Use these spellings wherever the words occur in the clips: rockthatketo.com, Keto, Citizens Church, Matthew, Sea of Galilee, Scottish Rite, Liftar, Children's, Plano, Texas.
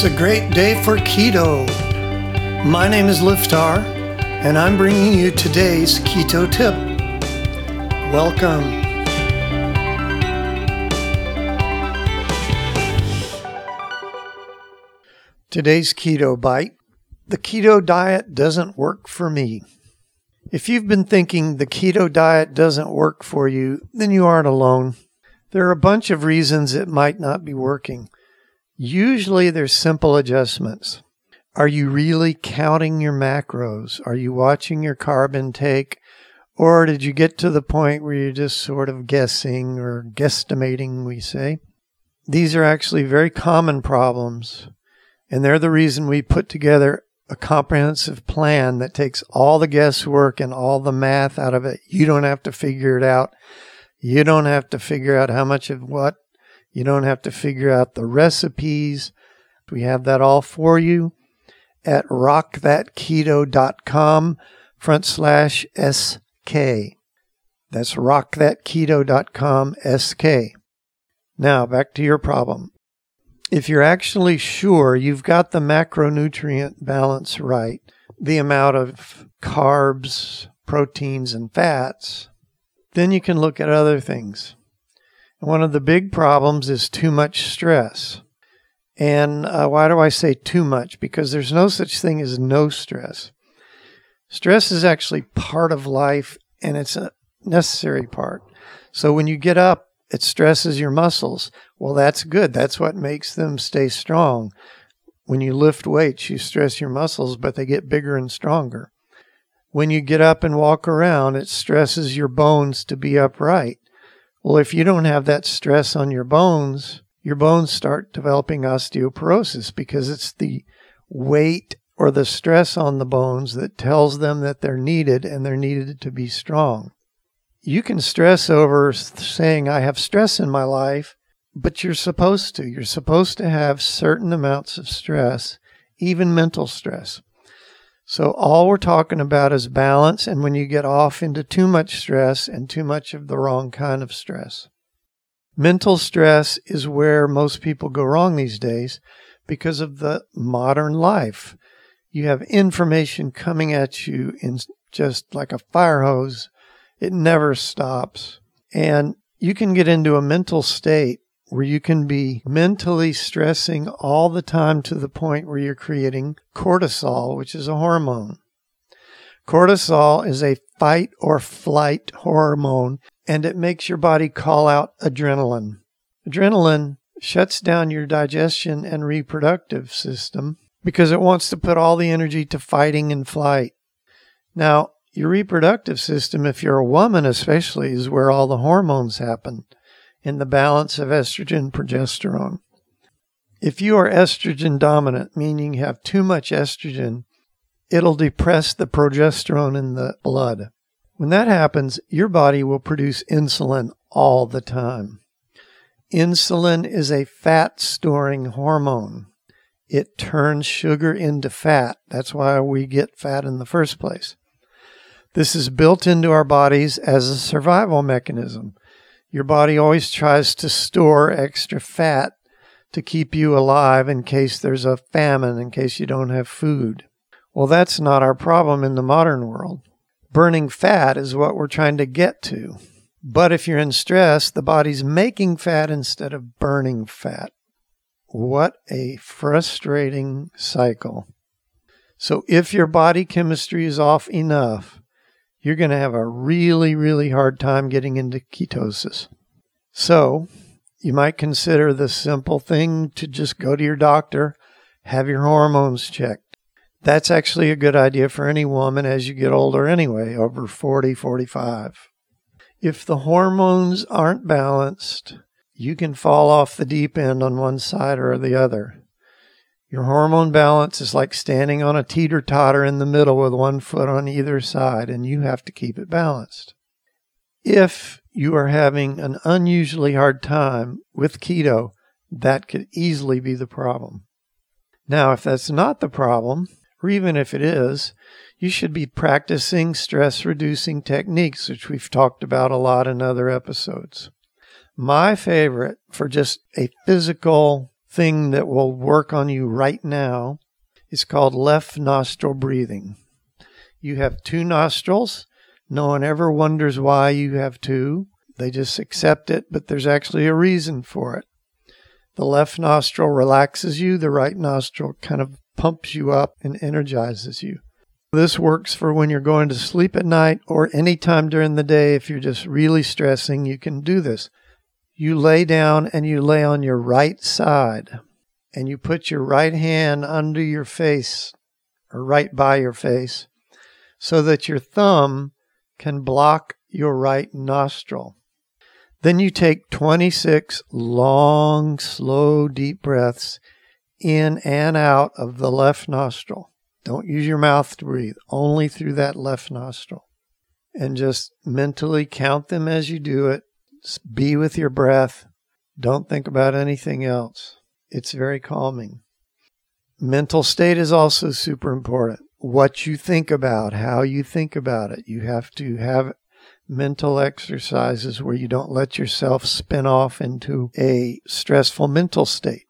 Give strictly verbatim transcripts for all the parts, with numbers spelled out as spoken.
It's a great day for keto. My name is Liftar, and I'm bringing you today's keto tip. Welcome. Today's keto bite. The keto diet doesn't work for me. If you've been thinking the keto diet doesn't work for you, then you aren't alone. There are a bunch of reasons it might not be working. Usually there's simple adjustments. Are you really counting your macros? Are you watching your carb intake? Or did you get to the point where you're just sort of guessing or guesstimating, we say? These are actually very common problems, and they're the reason we put together a comprehensive plan that takes all the guesswork and all the math out of it. You don't have to figure it out. You don't have to figure out how much of what. You don't have to figure out the recipes. We have that all for you at rockthatketo.com front slash SK. That's rockthatketo.com SK. Now back to your problem. If you're actually sure you've got the macronutrient balance right, the amount of carbs, proteins, and fats, then you can look at other things. One of the big problems is too much stress. And uh, why do I say too much? Because there's no such thing as no stress. Stress is actually part of life, and it's a necessary part. So when you get up, it stresses your muscles. Well, that's good. That's what makes them stay strong. When you lift weights, you stress your muscles, but they get bigger and stronger. When you get up and walk around, it stresses your bones to be upright. Well, if you don't have that stress on your bones, your bones start developing osteoporosis because it's the weight or the stress on the bones that tells them that they're needed and they're needed to be strong. You can stress over saying, I have stress in my life, but you're supposed to. You're supposed to have certain amounts of stress, even mental stress. So all we're talking about is balance, and when you get off into too much stress and too much of the wrong kind of stress. Mental stress is where most people go wrong these days because of the modern life. You have information coming at you in just like a fire hose. It never stops. And you can get into a mental state where you can be mentally stressing all the time to the point where you're creating cortisol, which is a hormone. Cortisol is a fight or flight hormone, and it makes your body call out adrenaline. Adrenaline shuts down your digestion and reproductive system because it wants to put all the energy to fighting and flight. Now, your reproductive system, if you're a woman especially, is where all the hormones happen in the balance of estrogen, progesterone. If you are estrogen dominant, meaning you have too much estrogen, it'll depress the progesterone in the blood. When that happens, your body will produce insulin all the time. Insulin is a fat-storing hormone. It turns sugar into fat. That's why we get fat in the first place. This is built into our bodies as a survival mechanism. Your body always tries to store extra fat to keep you alive in case there's a famine, in case you don't have food. Well, that's not our problem in the modern world. Burning fat is what we're trying to get to. But if you're in stress, the body's making fat instead of burning fat. What a frustrating cycle. So if your body chemistry is off enough, you're going to have a really, really hard time getting into ketosis. So you might consider the simple thing to just go to your doctor, have your hormones checked. That's actually a good idea for any woman as you get older anyway, over forty, forty-five. If the hormones aren't balanced, you can fall off the deep end on one side or the other. Your hormone balance is like standing on a teeter-totter in the middle with one foot on either side, and you have to keep it balanced. If you are having an unusually hard time with keto, that could easily be the problem. Now, if that's not the problem, or even if it is, you should be practicing stress-reducing techniques, which we've talked about a lot in other episodes. My favorite for just a physical thing that will work on you right now is called left nostril breathing. You have two nostrils. No one ever wonders why you have two. They just accept it, but there's actually a reason for it. The left nostril relaxes you. The right nostril kind of pumps you up and energizes you. This works for when you're going to sleep at night or any time during the day. If you're just really stressing, you can do this. You lay down and you lay on your right side and you put your right hand under your face or right by your face so that your thumb can block your right nostril. Then you take twenty-six long, slow, deep breaths in and out of the left nostril. Don't use your mouth to breathe, only through that left nostril. And just mentally count them as you do it. Just be with your breath. Don't think about anything else. It's very calming. Mental state is also super important. What you think about, how you think about it. You have to have mental exercises where you don't let yourself spin off into a stressful mental state.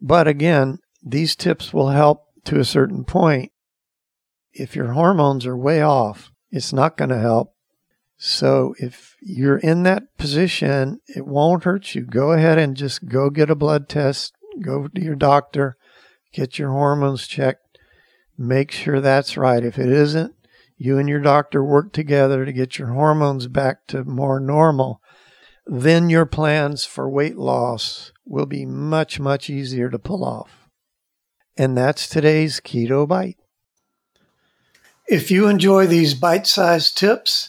But again, these tips will help to a certain point. If your hormones are way off, it's not going to help. So if you're in that position, it won't hurt you. Go ahead and just go get a blood test. Go to your doctor. Get your hormones checked. Make sure that's right. If it isn't, you and your doctor work together to get your hormones back to more normal. Then your plans for weight loss will be much, much easier to pull off. And that's today's Keto Bite. If you enjoy these bite-sized tips,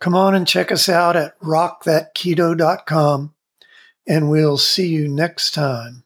Come on and check us out at rock that keto dot com, and we'll see you next time.